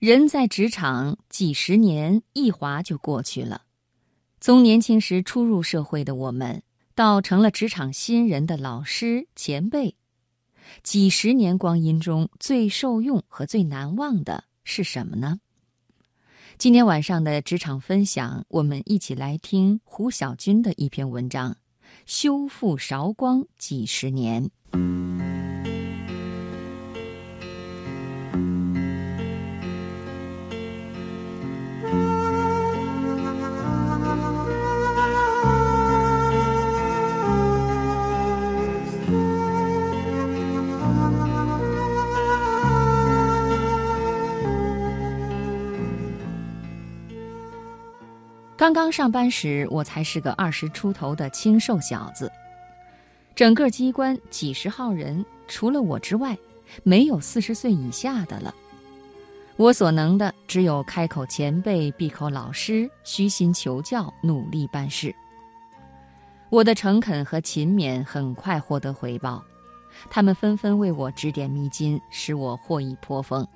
人在职场几十年一划就过去了，从年轻时初入社会的我们，到成了职场新人的老师前辈，几十年光阴中最受用和最难忘的是什么呢？今天晚上的职场分享，我们一起来听胡晓军的一篇文章《修复韶光几十年》。刚刚上班时，我才是个20出头的清瘦小子，整个机关几十号人，除了我之外，没有40岁以下的了。我所能的只有开口前辈，闭口老师，虚心求教，努力办事。我的诚恳和勤勉很快获得回报，他们纷纷为我指点迷津，使我获益颇丰。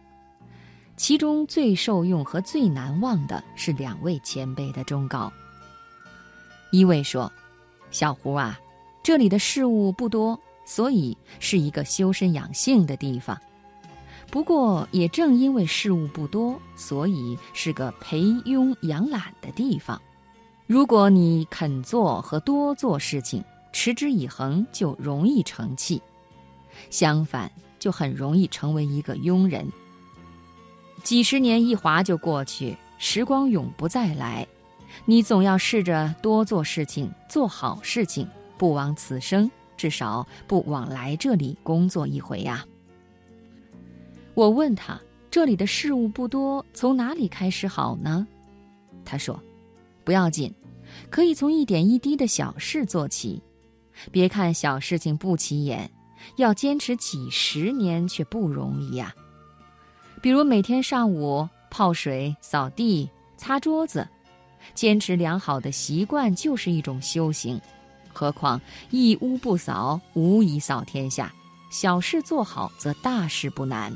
其中最受用和最难忘的是2位前辈的忠告。一位说：“小胡啊，这里的事物不多，所以是一个修身养性的地方。不过也正因为事物不多，所以是个培庸养懒的地方。如果你肯做和多做事情，持之以恒，就容易成器；相反，就很容易成为一个庸人。”几十年一划就过去，时光永不再来，你总要试着多做事情，做好事情，不枉此生，至少不枉来这里工作一回呀。我问他，这里的事物不多，从哪里开始好呢？他说，不要紧，可以从一点一滴的小事做起。别看小事情不起眼，要坚持几十年却不容易呀。比如每天上午泡水、扫地、擦桌子，坚持良好的习惯就是一种修行。何况一屋不扫，无以扫天下。小事做好，则大事不难。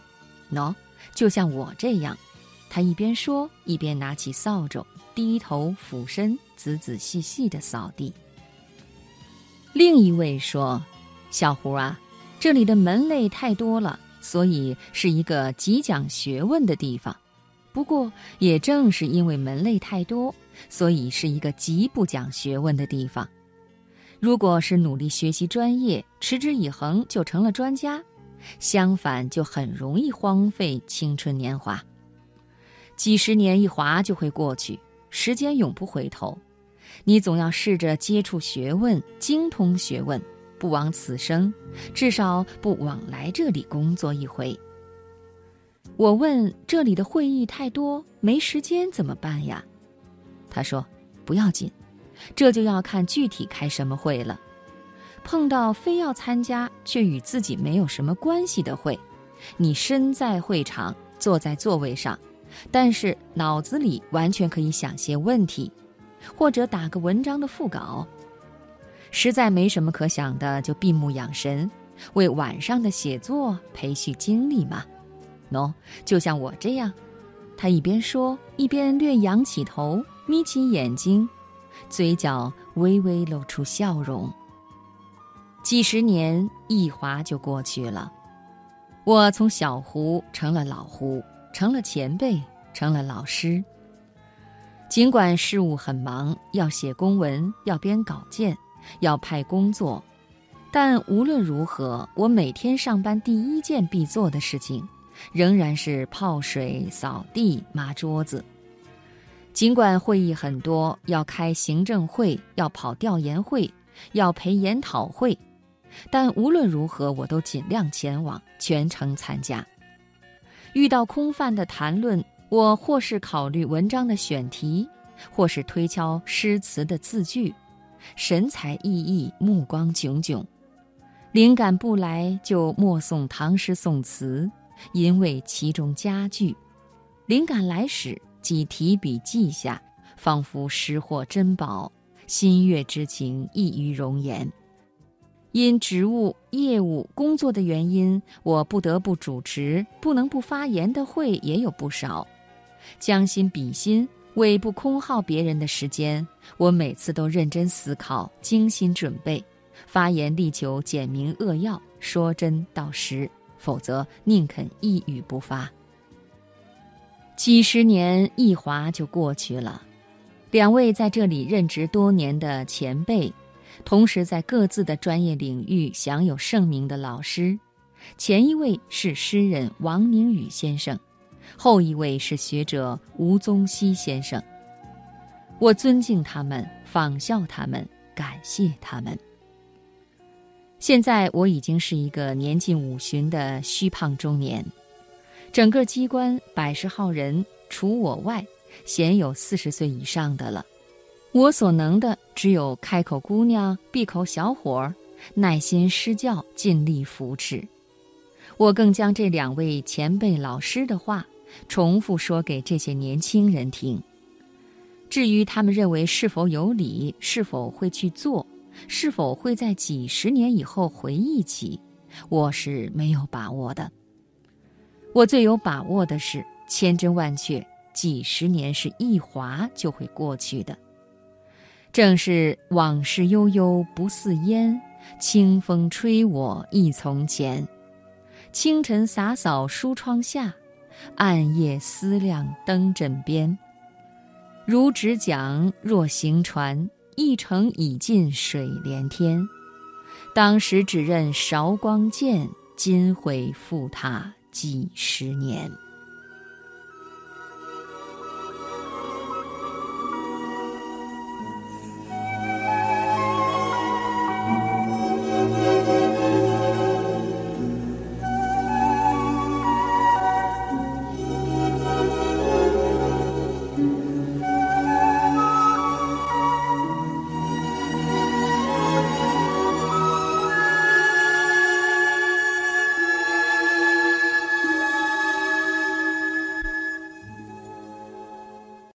喏，就像我这样。他一边说，一边拿起扫帚，低头俯身，仔仔细细地扫地。另一位说：“小胡啊，这里的门类太多了。”所以是一个极讲学问的地方，不过也正是因为门类太多，所以是一个极不讲学问的地方。如果是努力学习专业，持之以恒，就成了专家；相反，就很容易荒废青春年华。几十年一划就会过去，时间永不回头。你总要试着接触学问，精通学问。不枉此生，至少不枉来这里工作一回。我问，这里的会议太多，没时间怎么办呀？他说，不要紧，这就要看具体开什么会了。碰到非要参加却与自己没有什么关系的会，你身在会场，坐在座位上，但是脑子里完全可以想些问题，或者打个文章的副稿。实在没什么可想的，就闭目养神，为晚上的写作培蓄精力嘛。喏，就像我这样。他一边说，一边略仰起头，眯起眼睛，嘴角微微露出笑容。几十年一划就过去了，我从小胡成了老胡，成了前辈，成了老师。尽管事务很忙，要写公文，要编稿件，要派工作，但无论如何，我每天上班第一件必做的事情仍然是泡水、扫地、抹桌子。尽管会议很多，要开行政会，要跑调研会，要陪研讨会，但无论如何，我都尽量前往，全程参加。遇到空泛的谈论，我或是考虑文章的选题，或是推敲诗词的字句，神采奕奕，目光炯炯。灵感不来就默诵唐诗宋词，因为其中佳句；灵感来时即提笔记下，仿佛识获珍宝，心悦之情溢于容颜。因职务、业务、工作的原因，我不得不主持不能不发言的会也有不少，将心比心，为不空耗别人的时间，我每次都认真思考，精心准备，发言力求简明扼要，说真道实，否则宁肯一语不发。几十年一划就过去了，两位在这里任职多年的前辈，同时在各自的专业领域享有盛名的老师，前一位是诗人王宁宇先生，后一位是学者吴宗羲先生。我尊敬他们，仿效他们，感谢他们。现在我已经是一个年近五旬的虚胖中年，整个机关100号人，除我外，鲜有40岁以上的了。我所能的只有开口姑娘，闭口小伙，耐心施教，尽力扶持。我更将这两位前辈老师的话重复说给这些年轻人听。至于他们认为是否有理，是否会去做，是否会在几十年以后回忆起，我是没有把握的。我最有把握的是，千真万确，几十年是一划就会过去的。正是往事悠悠不似烟，清风吹我忆从前。清晨洒扫书窗下，暗夜思量灯枕边。如纸桨若行船，一程已尽水连天。当时只认韶光剑，今悔复他几十年。